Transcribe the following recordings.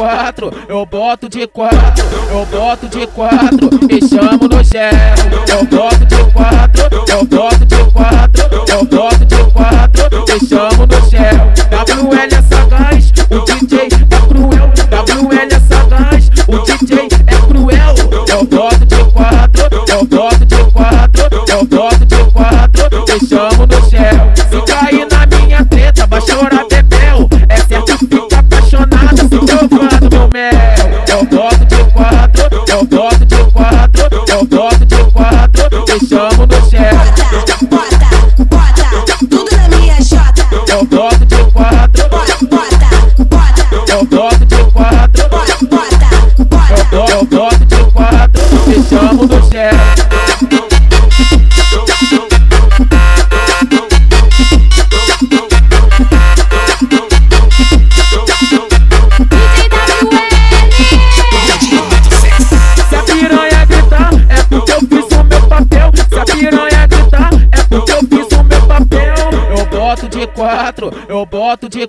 quatro, eu boto de quatro, eu boto de quatro, me chamo no zero. Eu boto de quatro, eu boto de quatro, eu boto de quatro, me chamo no zero. WL é sagaz, o DJ é cruel. WL é sagaz, o DJ é cruel. Eu boto de quatro, eu boto de quatro, eu boto de quatro, me chamo no zero. Se cair na minha treta, vai chorar bebel. É certo, fica apaixonada, se trovado meu mel. Eu boto de quatro, eu boto de quatro, eu boto de quatro, me chamo no zero. Bota, bota, tudo na minha jota. Eu boto de quatro, bota, bota, bota, eu boto de quatro, bota, bota, bota, eu boto de quatro, me chamo no zero. Eu boto de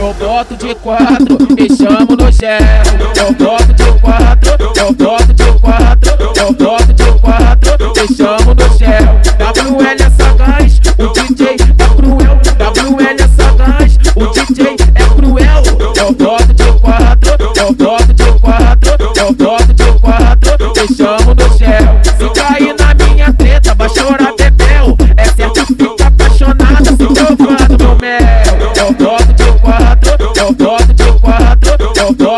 quatro, eu boto de quatro, me chamo no zero. Eu boto de quatro, eu boto de quatro, eu boto de quatro, me chamo no zero. WL é sagaz, o DJ é cruel. WL é sagaz, o DJ é cruel. Eu boto de quatro, eu boto de quatro, eu boto de quatro, me chamo no zero. Se cair na minha treta, vai chorar bebel. É certo, fica apaixonada, se trovado meu mel. Eu boto de quatro, eu boto de quatro, eu boto